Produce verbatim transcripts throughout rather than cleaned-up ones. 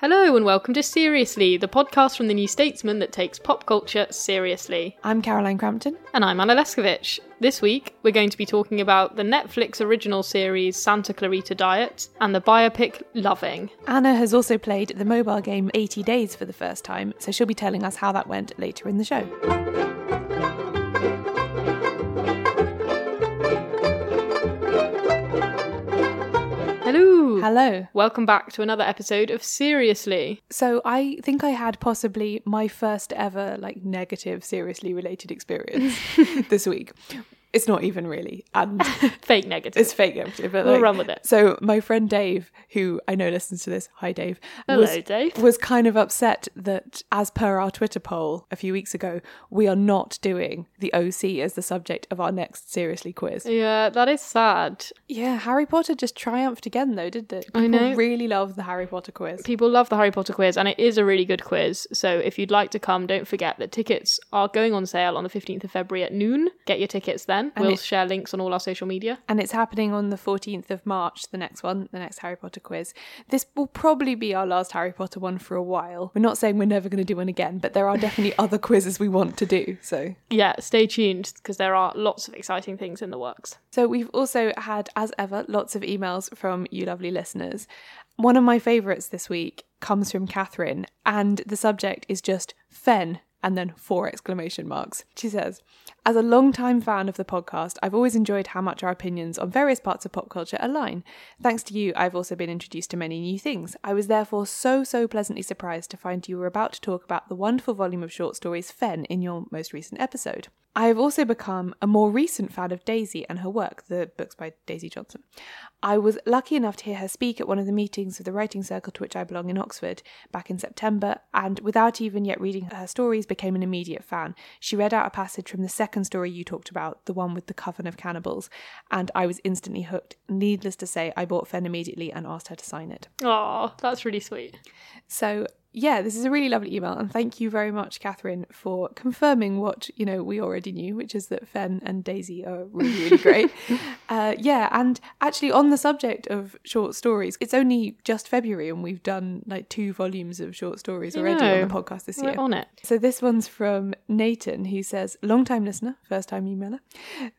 Hello and welcome to Seriously, the podcast from the New Statesman that takes pop culture seriously. I'm Caroline Crampton. And I'm Anna Leskovich. This week, we're going to be talking about the Netflix original series Santa Clarita Diet and the biopic Loving. Anna has also played the mobile game eighty days for the first time, so she'll be telling us how that went later in the show. Hello. Hello. Welcome back to another episode of Seriously. So I think I had possibly my first ever like negative Seriously related experience this week. It's not even really. And fake negative. It's fake negative. But we'll like, run with it. So my friend Dave, who I know listens to this, hi Dave. Hello was, Dave. Was kind of upset that as per our Twitter poll a few weeks ago, we are not doing the O C as the subject of our next Seriously quiz. Yeah, that is sad. Yeah, Harry Potter just triumphed again though, didn't it? People I know. really love the Harry Potter quiz. People love the Harry Potter quiz and it is a really good quiz. So if you'd like to come, don't forget that tickets are going on sale on the fifteenth of February at noon. Get your tickets then. And we'll it, share links on all our social media. And it's happening on the fourteenth of March, the next one, the next Harry Potter quiz. This will probably be our last Harry Potter one for a while. We're not saying we're never going to do one again, but there are definitely other quizzes we want to do. So yeah, stay tuned because there are lots of exciting things in the works. So we've also had, as ever, lots of emails from you lovely listeners. One of my favourites this week comes from Catherine and the subject is just Fen. And then four exclamation marks. She says, as a long-time fan of the podcast, I've always enjoyed how much our opinions on various parts of pop culture align. Thanks to you, I've also been introduced to many new things. I was therefore so, so pleasantly surprised to find you were about to talk about the wonderful volume of short stories Fen in your most recent episode. I have also become a more recent fan of Daisy and her work, the books by Daisy Johnson. I was lucky enough to hear her speak at one of the meetings of the writing circle to which I belong in Oxford back in September, and without even yet reading her stories, became an immediate fan. She read out a passage from the second story you talked about, the one with the coven of cannibals, and I was instantly hooked. Needless to say, I bought Fen immediately and asked her to sign it. Aw, that's really sweet. So yeah, this is a really lovely email and thank you very much, Catherine, for confirming what, you know, we already knew, which is that Fen and Daisy are really, really great. Uh, yeah, and actually on the subject of short stories, it's only just February and we've done like two volumes of short stories you already know, on the podcast this we're year. on it. So this one's from Nathan, who says, long-time listener, first-time emailer.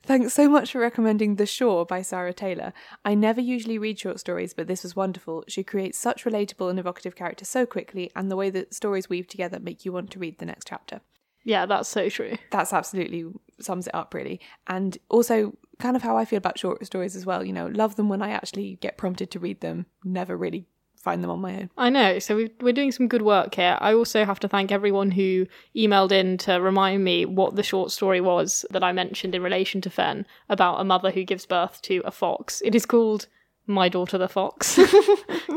Thanks so much for recommending The Shore by Sarah Taylor. I never usually read short stories, but this was wonderful. She creates such relatable and evocative characters so quickly, and the way that stories weave together make you want to read the next chapter. Yeah, that's so true. That's absolutely sums it up, really. And also kind of how I feel about short stories as well. You know, love them when I actually get prompted to read them, never really find them on my own. I know. So we've, we're doing some good work here. I also have to thank everyone who emailed in to remind me what the short story was that I mentioned in relation to Fen about a mother who gives birth to a fox. It is called My Daughter the Fox.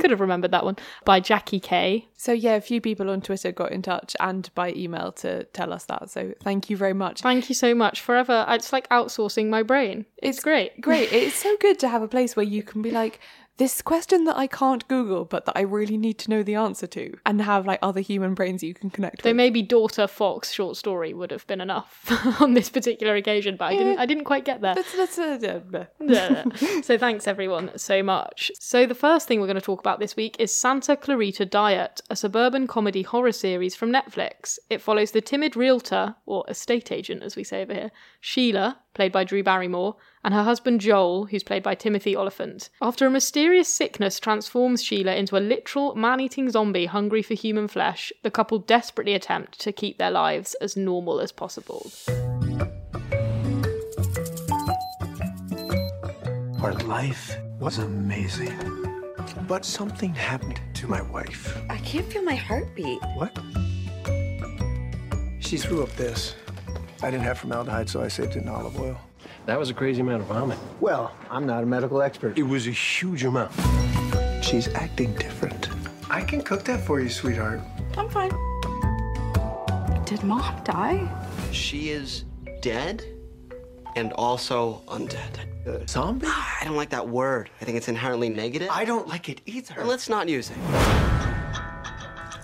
Could have remembered that one. By Jackie Kay. So yeah, a few people on Twitter got in touch and by email to tell us that. So thank you very much. Thank you so much. Forever. It's like outsourcing my brain. It's, it's great. Great. It's so good to have a place where you can be like, this question that I can't Google, but that I really need to know the answer to, and have like other human brains you can connect with. So maybe Daughter Fox short story would have been enough on this particular occasion, but yeah. I didn't. I didn't quite get there. That's, that's, uh, no. No, no. So thanks everyone so much. So the first thing we're going to talk about this week is Santa Clarita Diet, a suburban comedy horror series from Netflix. It follows the timid realtor, or estate agent as we say over here, Sheila, played by Drew Barrymore, and her husband Joel, who's played by Timothy Oliphant. After a mysterious sickness transforms Sheila into a literal man-eating zombie hungry for human flesh, the couple desperately attempt to keep their lives as normal as possible. Our life was amazing. But something happened to my wife. I can't feel my heartbeat. What? She threw up this. I didn't have formaldehyde, so I saved it in olive oil. That was a crazy amount of vomit. Well, I'm not a medical expert. It was a huge amount. She's acting different. I can cook that for you, sweetheart. I'm fine. Did Mom die? She is dead and also undead. Uh, zombie? I don't like that word. I think it's inherently negative. I don't like it either. Well, let's not use it.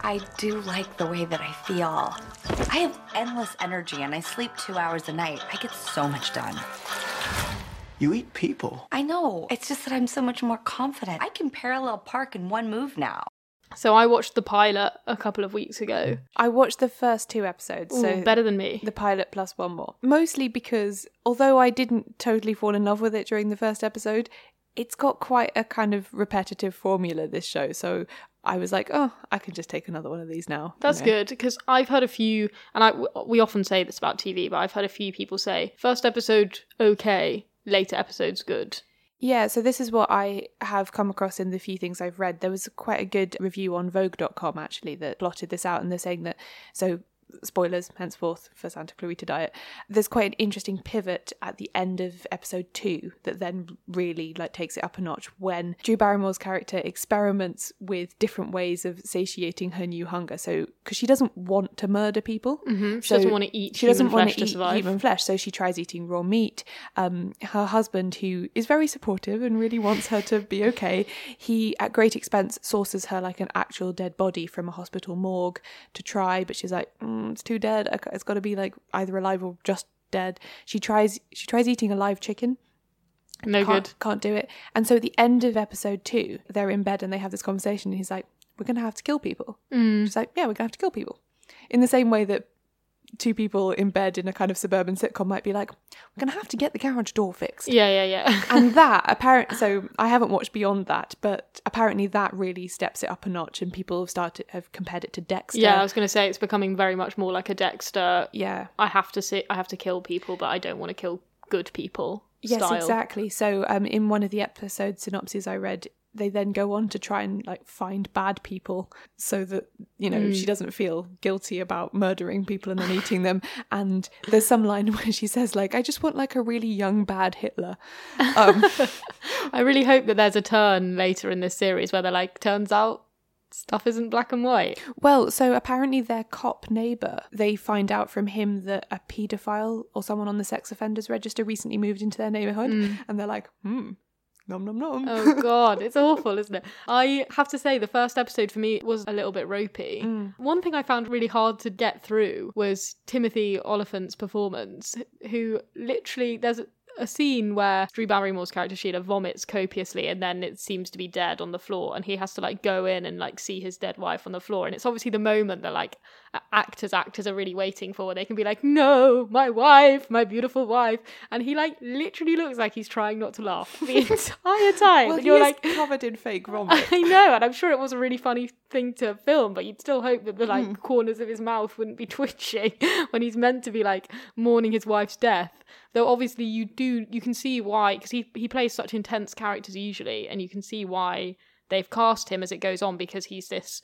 I do like the way that I feel. I have endless energy and I sleep two hours a night. I get so much done. You eat people. I know. It's just that I'm so much more confident. I can parallel park in one move now. So I watched the pilot a couple of weeks ago. I watched the first two episodes. Ooh, so better than me. The pilot plus one more. Mostly because although I didn't totally fall in love with it during the first episode, it's got quite a kind of repetitive formula, this show. So I was like, oh, I can just take another one of these now. That's you know? good, because I've heard a few, and I, we often say this about T V, but I've heard a few people say, first episode, okay, later episode's good. Yeah, so this is what I have come across in the few things I've read. There was quite a good review on Vogue dot com, actually, that blotted this out, and they're saying that, so spoilers, henceforth, for Santa Clarita Diet, there's quite an interesting pivot at the end of episode two that then really like takes it up a notch when Drew Barrymore's character experiments with different ways of satiating her new hunger. So, because she doesn't want to murder people. Mm-hmm. She so doesn't want to eat She doesn't want to eat survive. human flesh, so she tries eating raw meat. Um, her husband, who is very supportive and really wants her to be okay, he, at great expense, sources her like an actual dead body from a hospital morgue to try, but she's like, mm, it's too dead. It's got to be like either alive or just dead. She tries. She tries eating a live chicken. No can't, good. Can't do it. And so at the end of episode two, they're in bed and they have this conversation. And he's like, "We're gonna have to kill people." Mm. She's like, "Yeah, we're gonna have to kill people." In the same way that two people in bed in a kind of suburban sitcom might be like, "We're gonna have to get the garage door fixed." Yeah, yeah, yeah. And that apparently. So I haven't watched beyond that, but apparently that really steps it up a notch, and people have started have compared it to Dexter. Yeah, I was gonna say it's becoming very much more like a Dexter. Yeah, I have to sit. I have to kill people, but I don't want to kill good people. Yes, style. Exactly. So um, in one of the episode synopses I read, they then go on to try and like find bad people so that, you know, mm. she doesn't feel guilty about murdering people and then eating them. And there's some line where she says like, I just want like a really young bad Hitler. Um, I really hope that there's a turn later in this series where they're like, turns out stuff isn't black and white. Well, so apparently their cop neighbour, they find out from him that a paedophile or someone on the sex offenders register recently moved into their neighbourhood. Mm. And they're like, hmm. Nom, nom, nom. Oh, God. It's awful, isn't it? I have to say the first episode for me was a little bit ropey. Mm. One thing I found really hard to get through was Timothy Oliphant's performance, who literally, there's a scene where Drew Barrymore's character, Sheila, vomits copiously and then it seems to be dead on the floor, and he has to like go in and like see his dead wife on the floor. And it's obviously the moment that like actors, actors are really waiting for, where they can be like, no, my wife, my beautiful wife. And he like literally looks like he's trying not to laugh the entire time. Well, and you're like covered in fake vomit. I know, and I'm sure it was a really funny thing to film, but you'd still hope that the like mm. corners of his mouth wouldn't be twitching when he's meant to be like mourning his wife's death. Though obviously you do, you can see why, because he, he plays such intense characters usually, and you can see why they've cast him as it goes on, because he's this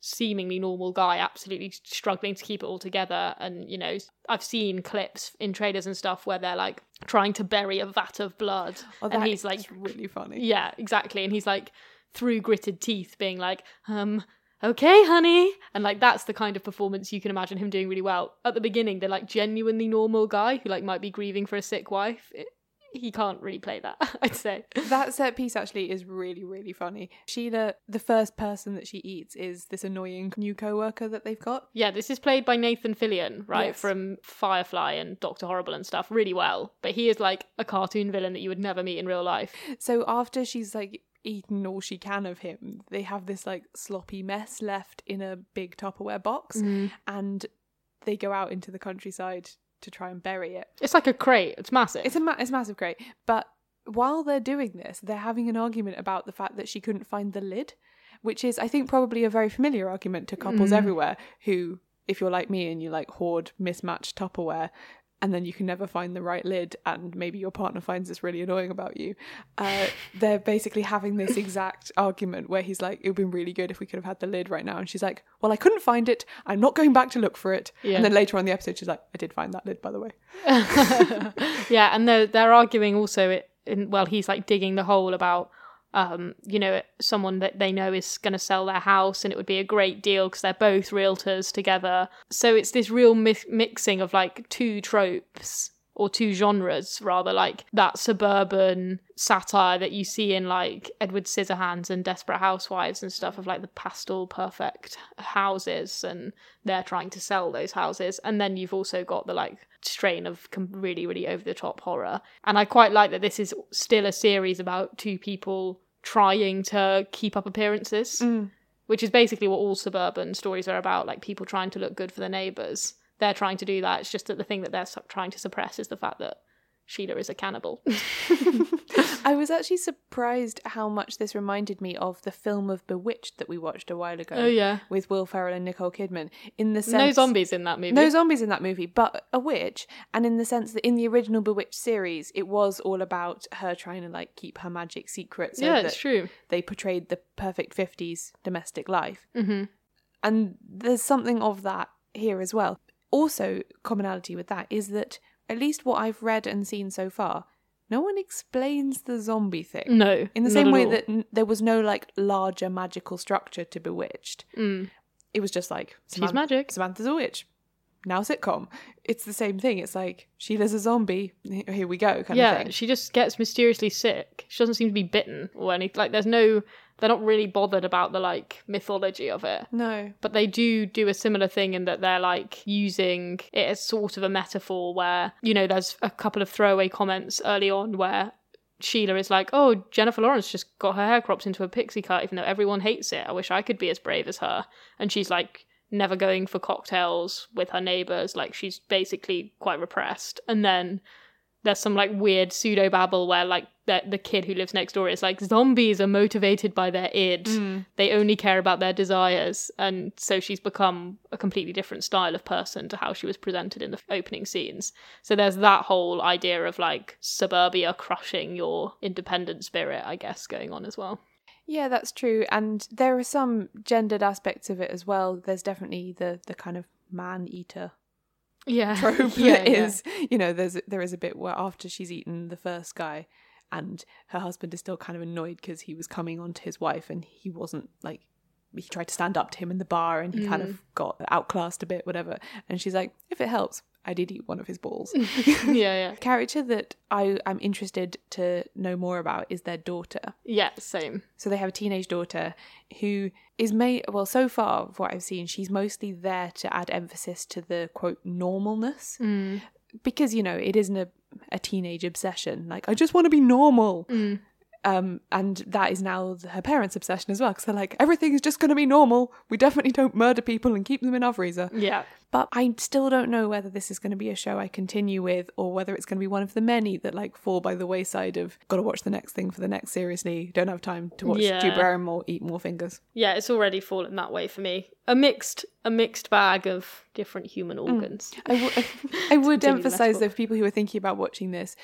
seemingly normal guy absolutely struggling to keep it all together. And you know, I've seen clips in trailers and stuff where they're like trying to bury a vat of blood, oh, and he's like really funny. Yeah, exactly. And he's like through gritted teeth being like um okay, honey. And like that's the kind of performance you can imagine him doing really well. At the beginning, they're like genuinely normal guy who like might be grieving for a sick wife. It- He can't really play that, I'd say. That set piece actually is really, really funny. Sheila, the first person that she eats is this annoying new co-worker that they've got. Yeah, this is played by Nathan Fillion, right? Yes. From Firefly and Doctor Horrible and stuff, really well. But he is like a cartoon villain that you would never meet in real life. So after she's like eaten all she can of him, they have this like sloppy mess left in a big Tupperware box, mm. and they go out into the countryside to try and bury it. It's like a crate. It's massive. It's a ma- it's a massive crate. But while they're doing this, they're having an argument about the fact that she couldn't find the lid, which is, I think, probably a very familiar argument to couples mm. everywhere who, if you're like me and you like hoard mismatched Tupperware, and then you can never find the right lid, and maybe your partner finds this really annoying about you. Uh, they're basically having this exact argument where he's like, it would have been really good if we could have had the lid right now. And she's like, well, I couldn't find it. I'm not going back to look for it. Yeah. And then later on in the episode, she's like, I did find that lid, by the way. Yeah, and they're, they're arguing also, in, well, he's like digging the hole about, um, you know, someone that they know is going to sell their house, and it would be a great deal because they're both realtors together. So it's this real mi- mixing of like two tropes, or two genres rather, like that suburban satire that you see in like Edward Scissorhands and Desperate Housewives and stuff, of like the pastel perfect houses, and they're trying to sell those houses. And then you've also got the like strain of really, really over the top horror. And I quite like that this is still a series about two people trying to keep up appearances, mm. which is basically what all suburban stories are about, like people trying to look good for their neighbours. They're trying to do that. It's just that the thing that they're trying to suppress is the fact that Sheila is a cannibal. I was actually surprised how much this reminded me of the film of Bewitched that we watched a while ago. Oh, yeah. With Will Ferrell and Nicole Kidman. In the sense, no zombies in that movie. No zombies in that movie, but a witch. And in the sense that in the original Bewitched series, it was all about her trying to, like, keep her magic secret. So yeah, that it's true. They portrayed the perfect fifties domestic life. Mm-hmm. And there's something of that here as well. Also, commonality with that is that, at least what I've read and seen so far, no one explains the zombie thing. No, in the same way that n- there was no like larger magical structure to Bewitched. Mm. It was just like, she's Samantha, magic. Samantha's a witch. Now sitcom. It's the same thing. It's like, Sheila's a zombie. Here we go. Kind yeah, of thing. She just gets mysteriously sick. She doesn't seem to be bitten or anything. Like, there's no. They're not really bothered about the, like, mythology of it. No. But they do do a similar thing in that they're, like, using it as sort of a metaphor where, you know, there's a couple of throwaway comments early on where Sheila is like, oh, Jennifer Lawrence just got her hair cropped into a pixie cut, even though everyone hates it. I wish I could be as brave as her. And she's, like, never going for cocktails with her neighbours. Like, she's basically quite repressed. And then there's some, like, weird pseudo-babble where, like, the, the kid who lives next door is like, zombies are motivated by their id. Mm. They only care about their desires. And so she's become a completely different style of person to how she was presented in the opening scenes. So there's that whole idea of, like, suburbia crushing your independent spirit, I guess, going on as well. Yeah, that's true. And there are some gendered aspects of it as well. There's definitely the, the kind of man-eater yeah trope yeah, that is yeah. you know, there's there is a bit where after she's eaten the first guy and her husband is still kind of annoyed because he was coming on to his wife and he wasn't, like, he tried to stand up to him in the bar and he mm. kind of got outclassed a bit, whatever, and she's like, if it helps, I did eat one of his balls. yeah yeah Character that I am interested to know more about is their daughter. Yeah, same. So they have a teenage daughter who is made, well, so far of what I've seen, she's mostly there to add emphasis to the quote normalness, mm. because, you know, it isn't a, a teenage obsession like, I just want to be normal. Mm. Um, and that is now her parents' obsession as well, because they're like, everything is just going to be normal. We definitely don't murder people and keep them in our freezer. Yeah. But I still don't know whether this is going to be a show I continue with, or whether it's going to be one of the many that, like, fall by the wayside of, got to watch the next thing for the next Seriously, don't have time to watch yeah. Drew Barrymore eat more fingers. Yeah, it's already fallen that way for me. A mixed, a mixed bag of different human organs. Mm. I, w- I would emphasise, though, for people who are thinking about watching this,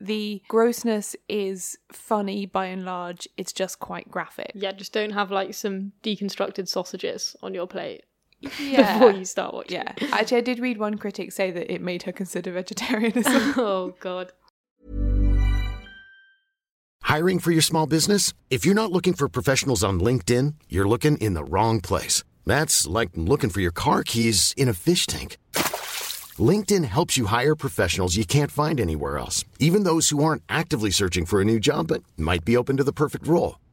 the grossness is funny by and large. It's just quite graphic. Yeah, just don't have, like, some deconstructed sausages on your plate. Yeah. Before you start watching. Yeah. Actually, I did read one critic say that it made her consider vegetarianism. Oh, God. Hiring for your small business? If you're not looking for professionals on LinkedIn, you're looking in the wrong place. That's like looking for your car keys in a fish tank. LinkedIn helps you hire professionals you can't find anywhere else, even those who aren't actively searching for a new job but might be open to the perfect role.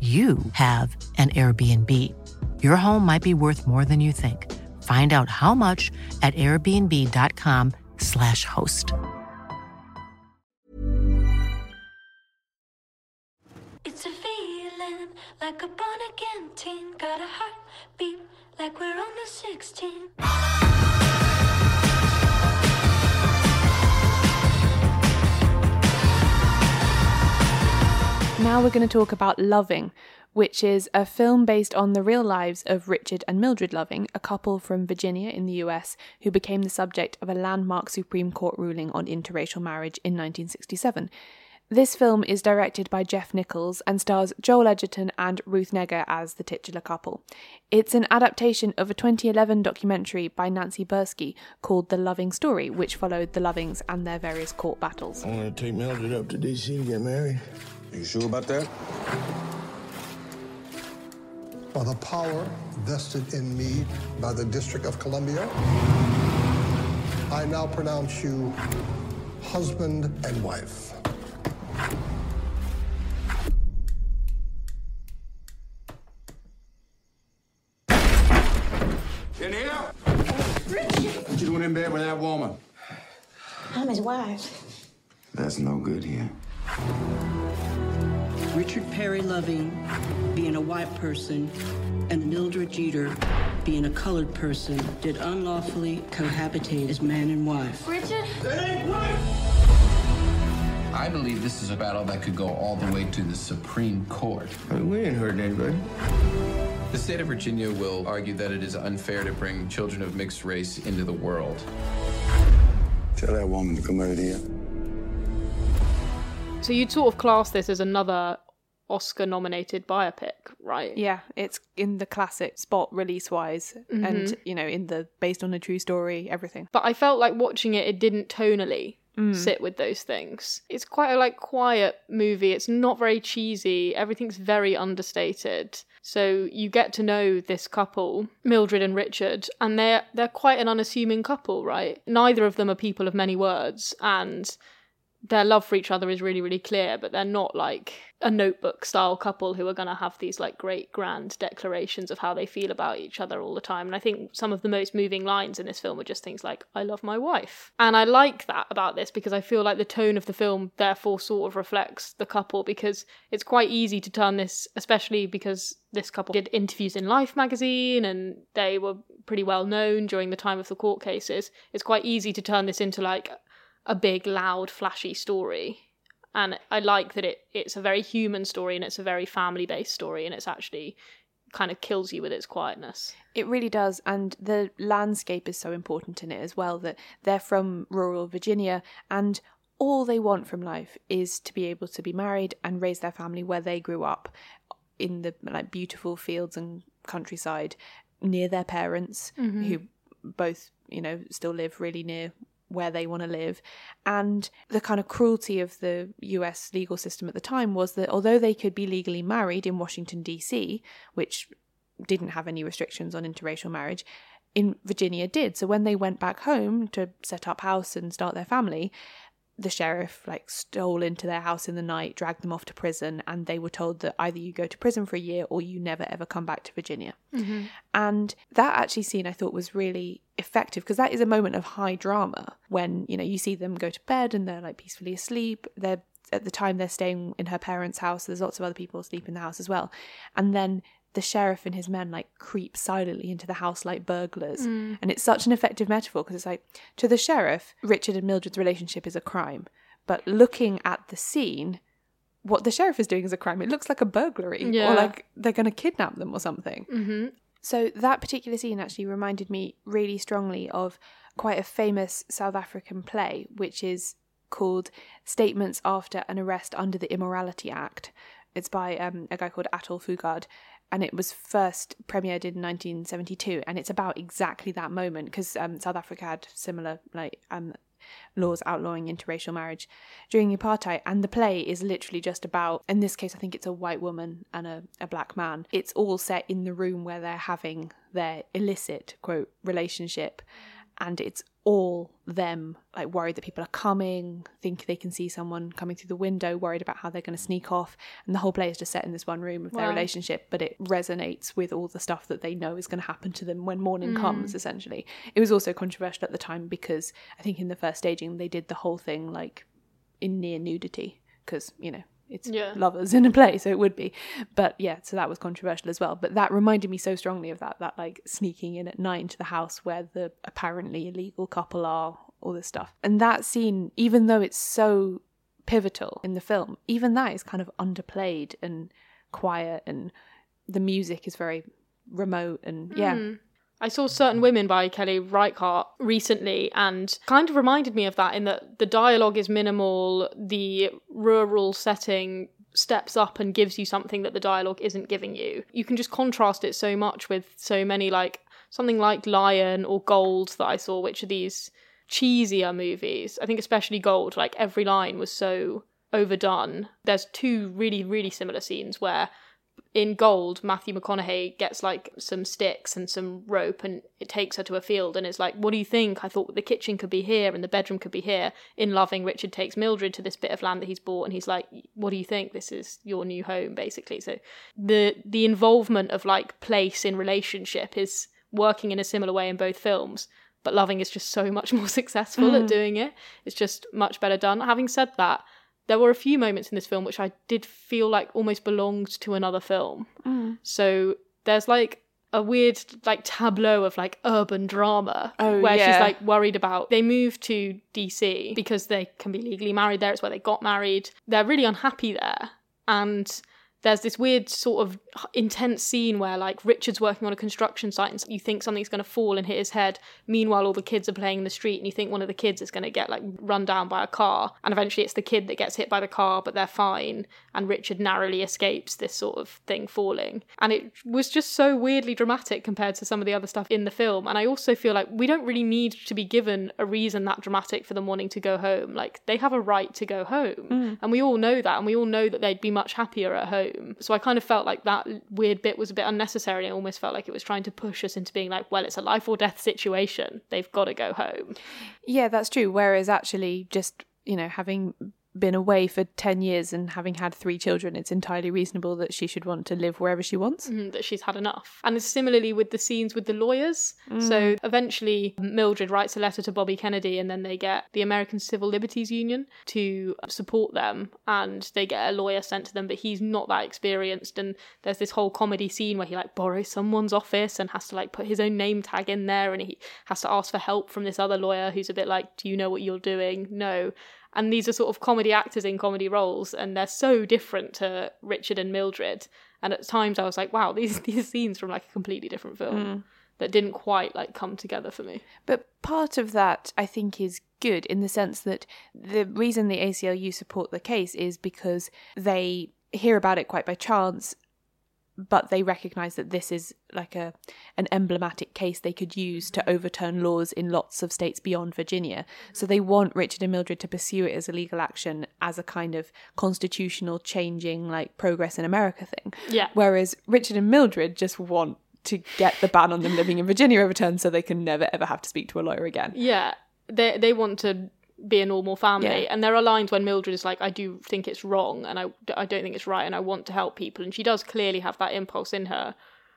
you have an Airbnb. Your home might be worth more than you think. Find out how much at airbnb.com slash host. It's a feeling like a born-again teen. Got a heartbeat like we're on the sixteen. Now we're going to talk about Loving, which is a film based on the real lives of Richard and Mildred Loving, a couple from Virginia in the U S who became the subject of a landmark Supreme Court ruling on interracial marriage in nineteen sixty-seven. This film is directed by Jeff Nichols and stars Joel Edgerton and Ruth Negga as the titular couple. It's an adaptation of a twenty eleven documentary by Nancy Bursky called The Loving Story, which followed the Lovings and their various court battles. I want to take Mildred up to D C to get married. Are you sure about that? By the power vested in me by the District of Columbia, I now pronounce you husband and wife. In here? Richard! What you doing in bed with that woman? I'm his wife. That's no good here. Richard Perry Loving being a white person and Mildred Jeter being a colored person did unlawfully cohabitate as man and wife. Richard? That ain't right! I believe this is a battle that could go all the way to the Supreme Court. I mean, we ain't hurting anybody. The state of Virginia will argue that it is unfair to bring children of mixed race into the world. Tell that woman to come out here. So you'd sort of class this as another Oscar-nominated biopic, right? Yeah, it's in the classic spot release-wise, mm-hmm. and you know, in the based on a true story, everything. But I felt like watching it, it didn't tonally mm. sit with those things. It's quite a like quiet movie. It's not very cheesy. Everything's very understated. So you get to know this couple, Mildred and Richard, and they're they're quite an unassuming couple, right? Neither of them are people of many words, and their love for each other is really, really clear, but they're not like a Notebook-style couple who are going to have these like great grand declarations of how they feel about each other all the time. And I think some of the most moving lines in this film are just things like, I love my wife. And I like that about this because I feel like the tone of the film therefore sort of reflects the couple, because it's quite easy to turn this, especially because this couple did interviews in Life magazine and they were pretty well known during the time of the court cases. It's quite easy to turn this into like a big, loud, flashy story. And I like that it it's a very human story and it's a very family-based story, and it's actually kind of kills you with its quietness. It really does, and the landscape is so important in it as well, that they're from rural Virginia and all they want from life is to be able to be married and raise their family where they grew up, in the like beautiful fields and countryside near their parents, mm-hmm. who both, you know, still live really near where they want to live. And the kind of cruelty of the U S legal system at the time was that although they could be legally married in Washington, D C, which didn't have any restrictions on interracial marriage, in Virginia did. So when they went back home to set up house and start their family, the sheriff like stole into their house in the night, dragged them off to prison, and they were told that either you go to prison for a year or you never ever come back to Virginia. Mm-hmm. And that actually scene I thought was really effective, because that is a moment of high drama when, you know, you see them go to bed and they're like peacefully asleep. They're at the time they're staying in her parents' house. There's lots of other people asleep in the house as well. And then the sheriff and his men like creep silently into the house like burglars. Mm. And it's such an effective metaphor because it's like, to the sheriff, Richard and Mildred's relationship is a crime. But looking at the scene, what the sheriff is doing is a crime. It looks like a burglary yeah. or like they're going to kidnap them or something. Mm-hmm. So that particular scene actually reminded me really strongly of quite a famous South African play, which is called Statements After an Arrest Under the Immorality Act. It's by um, a guy called Athol Fugard, and it was first premiered in nineteen seventy-two, and it's about exactly that moment because um, South Africa had similar like um, laws outlawing interracial marriage during apartheid, and the play is literally just about, in this case I think it's a white woman and a, a black man. It's all set in the room where they're having their illicit, quote, relationship, and it's all them like worried that people are coming, think they can see someone coming through the window, worried about how they're going to sneak off, and the whole play is just set in this one room of wow. their relationship, but it resonates with all the stuff that they know is going to happen to them when morning mm. comes, essentially. It was also controversial at the time because I think in the first staging they did the whole thing like in near nudity because, you know, it's yeah. lovers in a play, so it would be. But yeah, so that was controversial as well. But that reminded me so strongly of that, that like sneaking in at night into the house where the apparently illegal couple are, all this stuff. And that scene, even though it's so pivotal in the film, even that is kind of underplayed and quiet, and the music is very remote and mm. yeah. I saw Certain Women by Kelly Reichardt recently and kind of reminded me of that in that the dialogue is minimal, the rural setting steps up and gives you something that the dialogue isn't giving you. You can just contrast it so much with so many, like something like Lion or Gold that I saw, which are these cheesier movies. I think especially Gold, like every line was so overdone. There's two really, really similar scenes where in Gold, Matthew McConaughey gets like some sticks and some rope and it takes her to a field and it's like, what do you think? I thought the kitchen could be here and the bedroom could be here. In Loving, Richard takes Mildred to this bit of land that he's bought and he's like, what do you think? This is your new home, basically. So the the involvement of like place in relationship is working in a similar way in both films, but Loving is just so much more successful mm. at doing it. It's just much better done. Having said that, there were a few moments in this film which I did feel like almost belonged to another film. Mm. So there's like a weird like tableau of like urban drama oh, where yeah. she's like worried about, they moved to D C because they can be legally married there. It's where they got married. They're really unhappy there. And there's this weird sort of intense scene where like Richard's working on a construction site and you think something's going to fall and hit his head. Meanwhile, all the kids are playing in the street and you think one of the kids is going to get like run down by a car. And eventually it's the kid that gets hit by the car, but they're fine. And Richard narrowly escapes this sort of thing falling. And it was just so weirdly dramatic compared to some of the other stuff in the film. And I also feel like we don't really need to be given a reason that dramatic for them wanting to go home. Like they have a right to go home. Mm. And we all know that. And we all know that they'd be much happier at home. So I kind of felt like that weird bit was a bit unnecessary. I almost felt like it was trying to push us into being like, well, it's a life or death situation. They've got to go home. Yeah, that's true. Whereas actually just, you know, having been away for ten years and having had three children, it's entirely reasonable that she should want to live wherever she wants. Mm, that she's had enough. And similarly with the scenes with the lawyers. Mm. So eventually Mildred writes a letter to Bobby Kennedy and then they get the American Civil Liberties Union to support them and they get a lawyer sent to them, but he's not that experienced. And there's this whole comedy scene where he like borrows someone's office and has to like put his own name tag in there and he has to ask for help from this other lawyer who's a bit like, do you know what you're doing? No. And these are sort of comedy actors in comedy roles, and they're so different to Richard and Mildred. And at times I was like, wow, these these scenes from like a completely different film mm. that didn't quite like come together for me. But part of that, I think, is good in the sense that the reason the A C L U support the case is because they hear about it quite by chance, but they recognise that this is like a an emblematic case they could use to overturn laws in lots of states beyond Virginia. So they want Richard and Mildred to pursue it as a legal action, as a kind of constitutional changing, like progress in America thing. Yeah. Whereas Richard and Mildred just want to get the ban on them living in Virginia overturned so they can never, ever have to speak to a lawyer again. Yeah. They, they want to be a normal family. Yeah. And there are lines when Mildred is like, I do think it's wrong and I, I don't think it's right and I want to help people. And she does clearly have that impulse in her.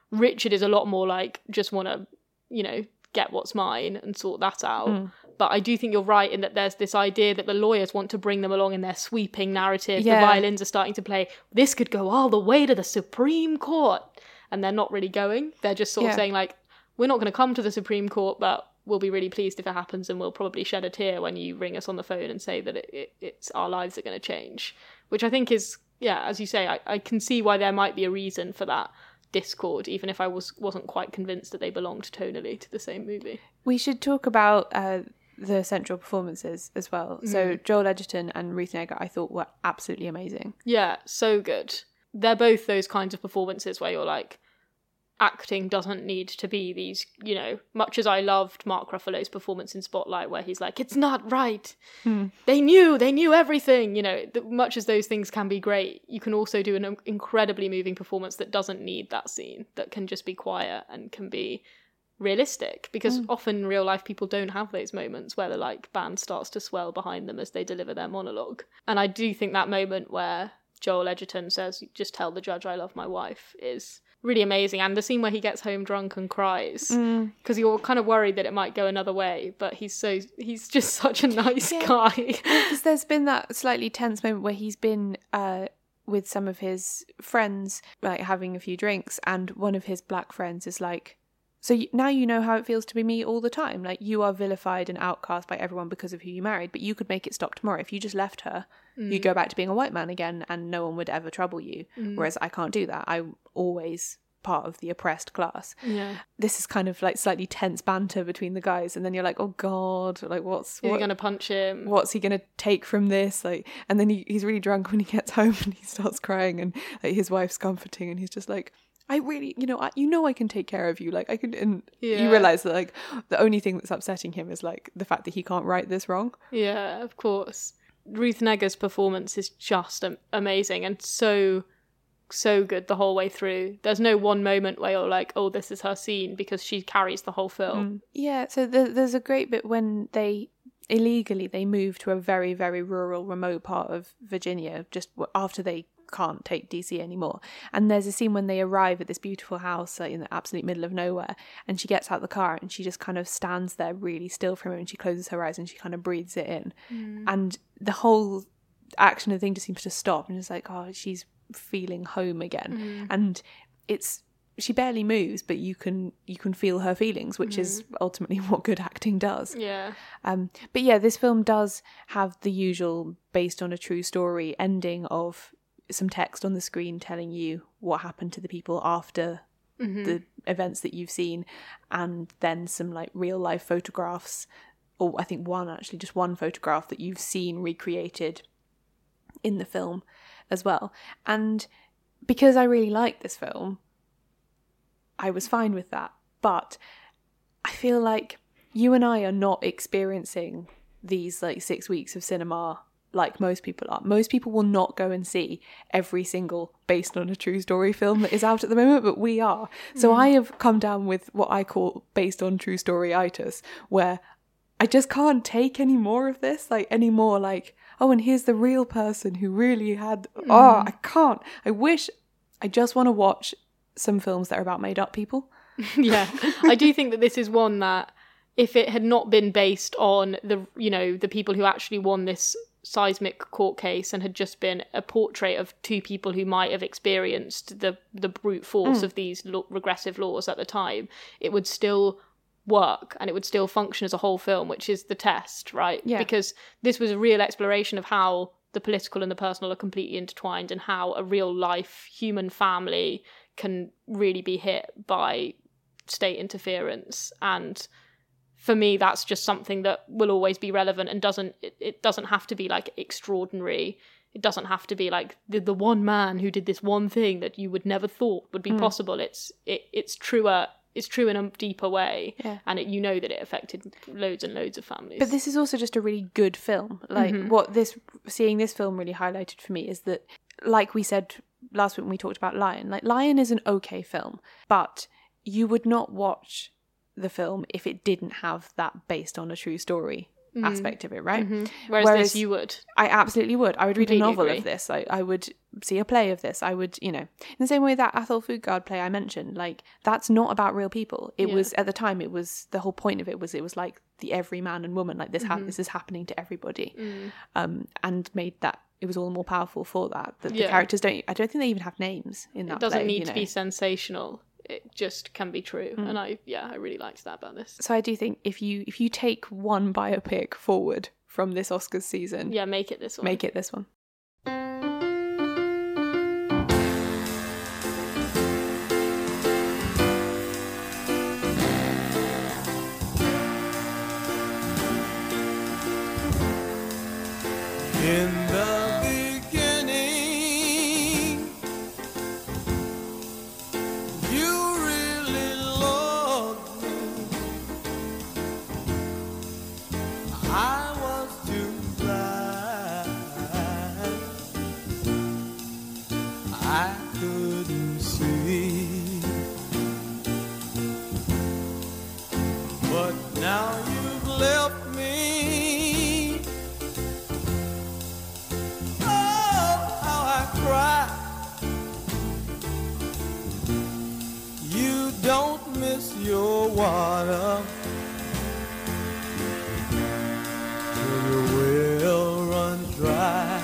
Richard is a lot more like, just want to, you know, get what's mine and sort that out. Mm. But I do think you're right in that there's this idea that the lawyers want to bring them along in their sweeping narrative. Yeah. The violins are starting to play. This could go all the way to the Supreme Court. and they're not really going. They're just sort yeah. of saying, like, we're not going to come to the Supreme Court, but we'll be really pleased if it happens, and we'll probably shed a tear when you ring us on the phone and say that it, it, it's our lives are going to change. Which I think is, yeah, as you say, I, I can see why there might be a reason for that discord, even if I was, wasn't quite convinced that they belonged tonally to the same movie. We should talk about uh, the central performances as well. Mm. So Joel Edgerton and Ruth Negga, I thought, were absolutely amazing. Yeah, so good. They're both those kinds of performances where you're like, acting doesn't need to be these, you know, much as I loved Mark Ruffalo's performance in Spotlight, where he's like, it's not right. Hmm. They knew, they knew everything. You know, much as those things can be great, you can also do an incredibly moving performance that doesn't need that scene, that can just be quiet and can be realistic, because mm. often in real life people don't have those moments where the like band starts to swell behind them as they deliver their monologue. And I do think that moment where Joel Edgerton says, just tell the judge I love my wife, is really amazing. And the scene where he gets home drunk and cries, because mm. you're kind of worried that it might go another way, but he's so he's just such a nice yeah. guy. Because there's been that slightly tense moment where he's been uh with some of his friends, like having a few drinks, and one of his black friends is like, so you, now you know how it feels to be me all the time, like you are vilified and outcast by everyone because of who you married, but you could make it stop tomorrow. If you just left her, mm. you'd go back to being a white man again and no one would ever trouble you. Mm. Whereas I can't do that. I'm always part of the oppressed class. Yeah. This is kind of like slightly tense banter between the guys, and then you're like, oh God, like what's what, he gonna punch him? What's he gonna take from this? Like, and then he, he's really drunk when he gets home and he starts crying, and like, his wife's comforting, and he's just like, I really, you know, I, you know, I can take care of you. Like I can, and yeah. you realise that like the only thing that's upsetting him is like the fact that he can't right this wrong. Yeah, of course. Ruth Negga's performance is just amazing and so, so good the whole way through. There's no one moment where you're like, oh, this is her scene, because she carries the whole film. Mm. Yeah. So the, there's a great bit when they illegally they move to a very, very rural, remote part of Virginia just after they can't take D C anymore, and there's a scene when they arrive at this beautiful house, like, in the absolute middle of nowhere, and she gets out the car and she just kind of stands there really still for a moment, and she closes her eyes and she kind of breathes it in, mm. and the whole action of the thing just seems to stop, and it's like, oh, she's feeling home again, mm. and it's she barely moves, but you can you can feel her feelings, which mm. is ultimately what good acting does. Yeah. Um. But yeah, this film does have the usual based on a true story ending of some text on the screen telling you what happened to the people after mm-hmm. the events that you've seen, and then some like real life photographs, or I think one actually just one photograph that you've seen recreated in the film as well. And because I really liked this film, I was fine with that, but I feel like you and I are not experiencing these like six weeks of cinema like most people are. Most people will not go and see every single based on a true story film that is out at the moment, but we are. So mm. I have come down with what I call based on true story-itis, where I just can't take any more of this, like any more like, oh, and here's the real person who really had, mm. oh, I can't. I wish, I just want to watch some films that are about made-up people. Yeah, I do think that this is one that if it had not been based on the, you know, the people who actually won this seismic court case, and had just been a portrait of two people who might have experienced the the brute force mm. of these lo- regressive laws at the time, it would still work and it would still function as a whole film, which is the test, right? Yeah. Because this was a real exploration of how the political and the personal are completely intertwined, and how a real life human family can really be hit by state interference. And for me, that's just something that will always be relevant, and doesn't it, it doesn't have to be like extraordinary. It doesn't have to be like the, the one man who did this one thing that you would never thought would be mm. possible. It's it it's truer. It's true in a deeper way, yeah. and it, you know that it affected loads and loads of families. But this is also just a really good film. Like mm-hmm. what this seeing this film really highlighted for me is that, like we said last week when we talked about Lion, like Lion is an okay film, but you would not watch the film if it didn't have that based on a true story mm. aspect of it, right? Mm-hmm. Whereas, Whereas this you would. I absolutely would. I would read a novel agree. of this. I, I would see a play of this. I would, you know, in the same way that Athol Fugard play I mentioned, like that's not about real people. It yeah. was, at the time, it was, the whole point of it was, it was like the every man and woman, like this, mm-hmm. ha- this is happening to everybody. Mm. Um, and made that it was all the more powerful for that. That yeah. the characters don't, I don't think they even have names in that. It doesn't play, need you know? to be sensational. It just can be true. Mm. And I, yeah, I really liked that about this. So I do think if you if you take one biopic forward from this Oscars season, yeah, make it this one. Make it this one. In the beginning, you really loved me. I was too blind. I couldn't see. But now you've left. Your water till your well run dry.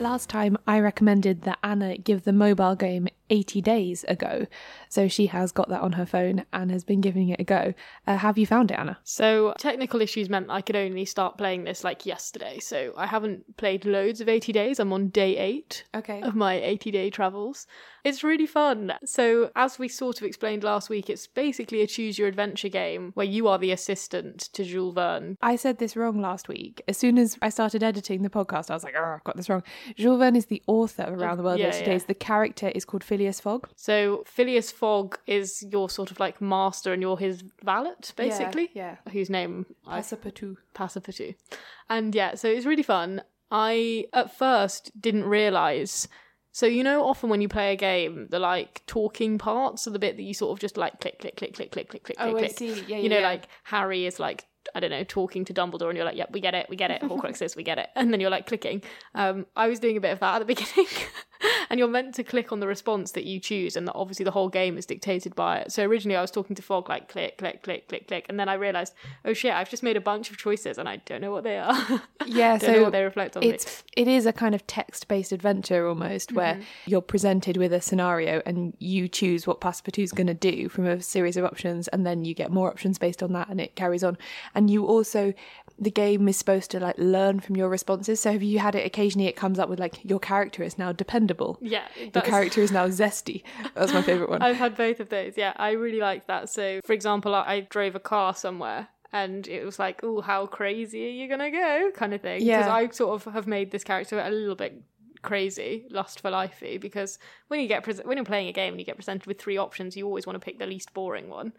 Last time I recommended that Anna give the mobile game eighty days a go, so she has got that on her phone and has been giving it a go. Uh, have you found it, Anna? So technical issues meant I could only start playing this like yesterday, so I haven't played loads of eighty days. I'm on day eight okay. of my eighty day travels. It's really fun. So as we sort of explained last week, it's basically a choose your adventure game where you are the assistant to Jules Verne. I said this wrong last week. As soon as I started editing the podcast, I was like, oh, I've got this wrong. Jules Verne is the author of Around the World in eighty days. Yeah. The character is called Phileas Fogg. So Phileas Fogg is your sort of like master and you're his valet, basically. Yeah, yeah. Whose name? Passepartout. Passepartout. And yeah, so it's really fun. I, at first, didn't realise. So you know often when you play a game, the like talking parts are the bit that you sort of just like click, click, click, click, click, click, click, click. Oh, I see. Yeah, yeah, you know, yeah. like Harry is like, I don't know, talking to Dumbledore and you're like, yep, we get it, we get it, Horcrux says, we get it. And then you're like clicking. Um, I was doing a bit of that at the beginning. And you're meant to click on the response that you choose, and obviously the whole game is dictated by it. So originally I was talking to Fogg like click, click, click, click, click. And then I realised, oh shit, I've just made a bunch of choices and I don't know what they are. Yeah, don't so know what they reflect on. It's, it is a kind of text-based adventure almost, where mm-hmm. you're presented with a scenario and you choose what Passepartout's going to do from a series of options, and then you get more options based on that and it carries on. And you also, the game is supposed to like learn from your responses. So if you had it occasionally, it comes up with like, your character is now dependable. Yeah, the character is now zesty. That's my favorite one. I've had both of those. Yeah, I really like that. So for example, I drove a car somewhere and it was like, oh, how crazy are you gonna go, kind of thing. Yeah, because I sort of have made this character a little bit crazy, lust for lifey, because when you get pre- when you're playing a game and you get presented with three options, you always want to pick the least boring one.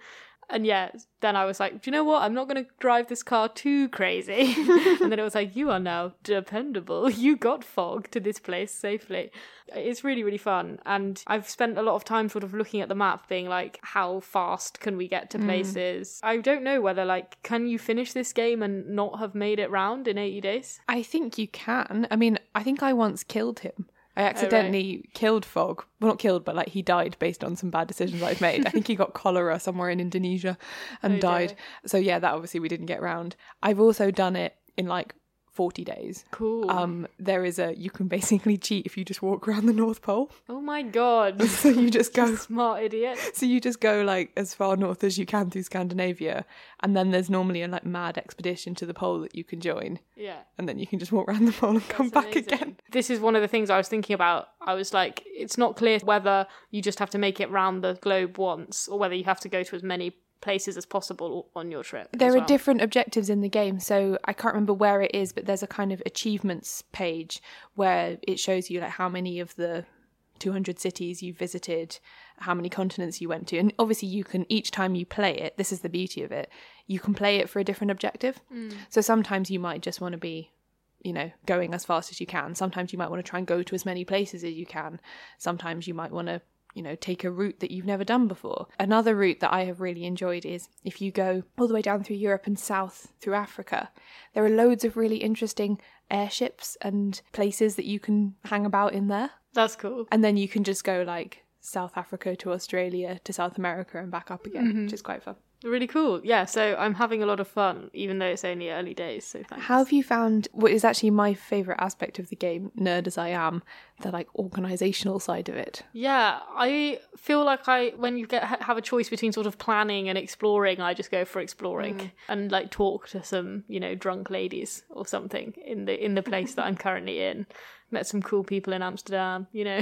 And yeah, then I was like, do you know what? I'm not going to drive this car too crazy. And then it was like, you are now dependable. You got Fogg to this place safely. It's really, really fun. And I've spent a lot of time sort of looking at the map, being like, how fast can we get to places? Mm. I don't know whether, like, can you finish this game and not have made it round in eighty days? I think you can. I mean, I think I once killed him. I accidentally oh, right. killed Fogg. Well, not killed, but like he died based on some bad decisions I've made. I think he got cholera somewhere in Indonesia and oh, died. Dear. So yeah, that obviously we didn't get round. I've also done it in like forty days. Cool. Um, there is a, you can basically cheat if you just walk around the North Pole. Oh my God. So you just go. You smart idiot. So you just go like as far north as you can through Scandinavia. And then there's normally a like mad expedition to the pole that you can join. Yeah. And then you can just walk around the pole and That's come back amazing. Again. This is one of the things I was thinking about. I was like, it's not clear whether you just have to make it round the globe once or whether you have to go to as many places as possible on your trip. There are well. different objectives in the game, so I can't remember where it is, but there's a kind of achievements page where it shows you like how many of the two hundred cities you visited, how many continents you went to, and obviously you can, each time you play it, this is the beauty of it, you can play it for a different objective. Mm. So sometimes you might just want to be, you know, going as fast as you can. Sometimes you might want to try and go to as many places as you can. Sometimes you might want to, you know, take a route that you've never done before. Another route that I have really enjoyed is if you go all the way down through Europe and south through Africa, there are loads of really interesting airships and places that you can hang about in there. That's cool. And then you can just go like South Africa to Australia to South America and back up again, mm-hmm. which is quite fun. Really cool. Yeah, so I'm having a lot of fun, even though it's only early days. So thanks. How have you found what is actually my favourite aspect of the game, nerd as I am, the like organisational side of it? Yeah, I feel like I when you get have a choice between sort of planning and exploring, I just go for exploring mm. and like talk to some, you know, drunk ladies or something in the in the place that I'm currently in. Met some cool people in Amsterdam, you know.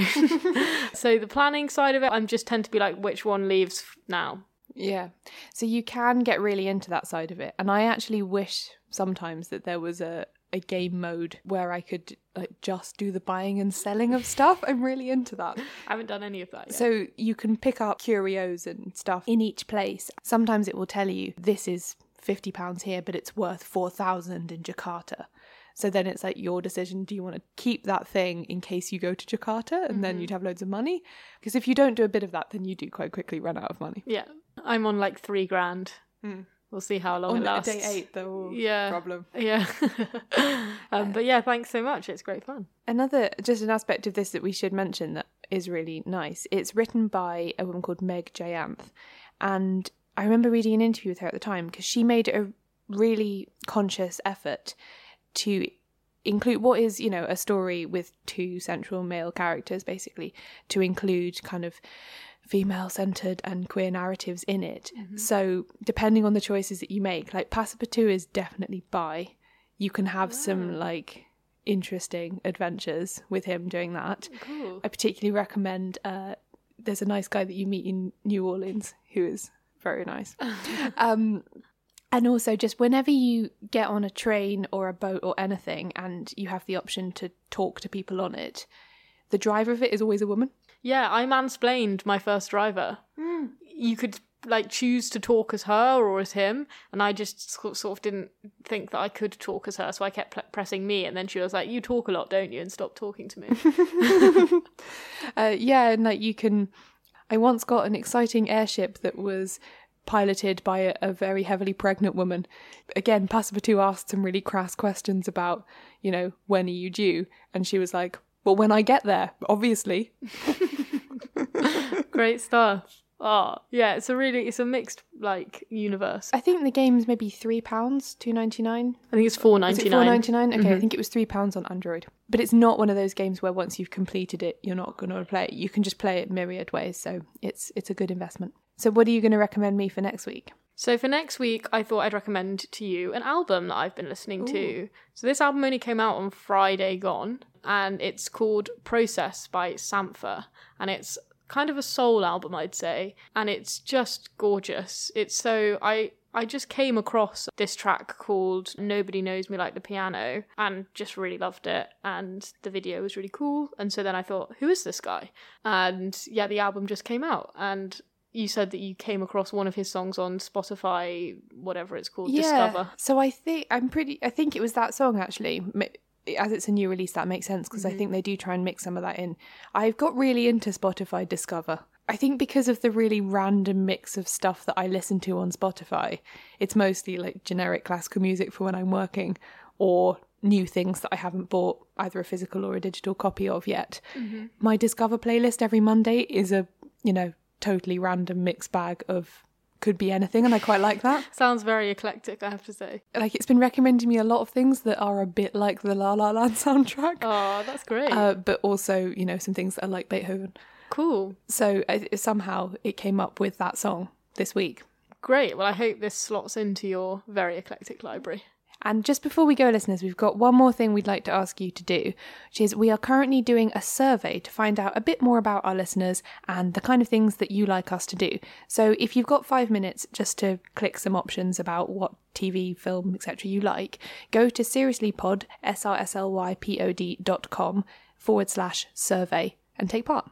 So the planning side of it, I just tend to be like, which one leaves now? Yeah, so you can get really into that side of it, and I actually wish sometimes that there was a, a game mode where I could like just do the buying and selling of stuff. I'm really into that. I haven't done any of that yet. So you can pick up curios and stuff in each place. Sometimes it will tell you this is fifty pounds here, but it's worth four thousand in Jakarta. So then it's like your decision. Do you want to keep that thing in case you go to Jakarta and mm-hmm. then you'd have loads of money? Because if you don't do a bit of that, then you do quite quickly run out of money. Yeah. I'm on like three grand. Mm. We'll see how long on it lasts. Day eight, though. Yeah. Problem. Yeah. um, but yeah, thanks so much. It's great fun. Another, just an aspect of this that we should mention that is really nice. It's written by a woman called Meg Jayanth. And I remember reading an interview with her at the time because she made a really conscious effort to include what is, you know, a story with two central male characters, basically, to include kind of female-centred and queer narratives in it. Mm-hmm. So depending on the choices that you make, like Passepartout is definitely bi. You can have wow. some, like, interesting adventures with him doing that. Cool. I particularly recommend, uh, there's a nice guy that you meet in New Orleans who is very nice. um And also just whenever you get on a train or a boat or anything and you have the option to talk to people on it, the driver of it is always a woman. Yeah, I mansplained my first driver. Mm. You could like choose to talk as her or as him, and I just sort of didn't think that I could talk as her, so I kept pl- pressing me, and then she was like, you talk a lot, don't you? And stop talking to me. uh, yeah, and like you can... I once got an exciting airship that was... piloted by a, a very heavily pregnant woman. Again, Passepartout asked some really crass questions about, you know, when are you due? And she was like, well, when I get there, obviously. Great stuff. Oh, yeah, it's a really, it's a mixed, like, universe. I think the game's maybe three pounds, two ninety-nine. I think it's four ninety-nine. Is it four ninety-nine? Okay, mm-hmm. I think it was three pounds on Android. But it's not one of those games where once you've completed it, you're not going to play it. You can just play it myriad ways, so it's it's a good investment. So what are you going to recommend me for next week? So for next week, I thought I'd recommend to you an album that I've been listening Ooh. to. So this album only came out on Friday gone, and it's called Process by Sampha, and it's kind of a soul album, I'd say, and it's just gorgeous. It's so... I I just came across this track called Nobody Knows Me Like the Piano and just really loved it, and the video was really cool, and so then I thought, who is this guy? And yeah, the album just came out, and... You said that you came across one of his songs on Spotify, whatever it's called, yeah. Discover. So I think I'm pretty. I think it was that song actually. As it's a new release, that makes sense because mm-hmm. I think they do try and mix some of that in. I've got really into Spotify Discover. I think because of the really random mix of stuff that I listen to on Spotify, it's mostly like generic classical music for when I'm working, or new things that I haven't bought either a physical or a digital copy of yet. Mm-hmm. My Discover playlist every Monday is a you know. totally random mixed bag of could be anything, and I quite like that. Sounds very eclectic, I have to say. Like, it's been recommending me a lot of things that are a bit like the La La Land soundtrack. Oh, that's great. Uh, but also, you know, some things that are like Beethoven. Cool. So uh, somehow it came up with that song this week. Great. Well, I hope this slots into your very eclectic library. And just before we go, listeners, we've got one more thing we'd like to ask you to do, which is we are currently doing a survey to find out a bit more about our listeners and the kind of things that you like us to do. So if you've got five minutes just to click some options about what T V, film, et cetera you like, go to seriouslypod, S-R-S-L-Y-P-O-D dot com forward slash survey and take part.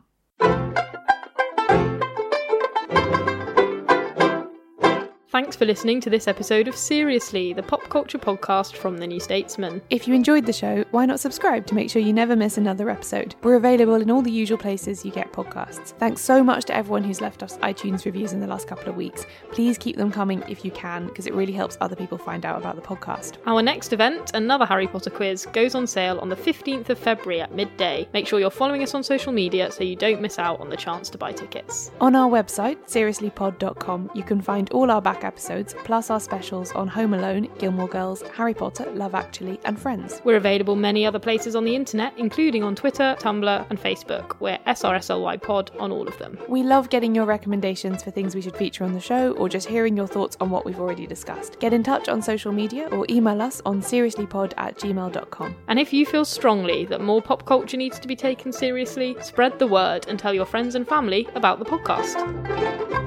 Thanks for listening to this episode of Seriously, the pop culture podcast from The New Statesman. If you enjoyed the show, why not subscribe to make sure you never miss another episode? We're available in all the usual places you get podcasts. Thanks so much to everyone who's left us iTunes reviews in the last couple of weeks. Please keep them coming if you can, because it really helps other people find out about the podcast. Our next event, another Harry Potter quiz, goes on sale on the fifteenth of February at midday. Make sure you're following us on social media so you don't miss out on the chance to buy tickets. On our website, seriously pod dot com, you can find all our back back episodes, plus our specials on Home Alone, Gilmore Girls, Harry Potter, Love Actually, and Friends. We're available many other places on the internet, including on Twitter, Tumblr, and Facebook. We're S R S L Y Pod on all of them. We love getting your recommendations for things we should feature on the show, or just hearing your thoughts on what we've already discussed. Get in touch on social media or email us on seriously pod at gmail dot com. And if you feel strongly that more pop culture needs to be taken seriously, spread the word and tell your friends and family about the podcast.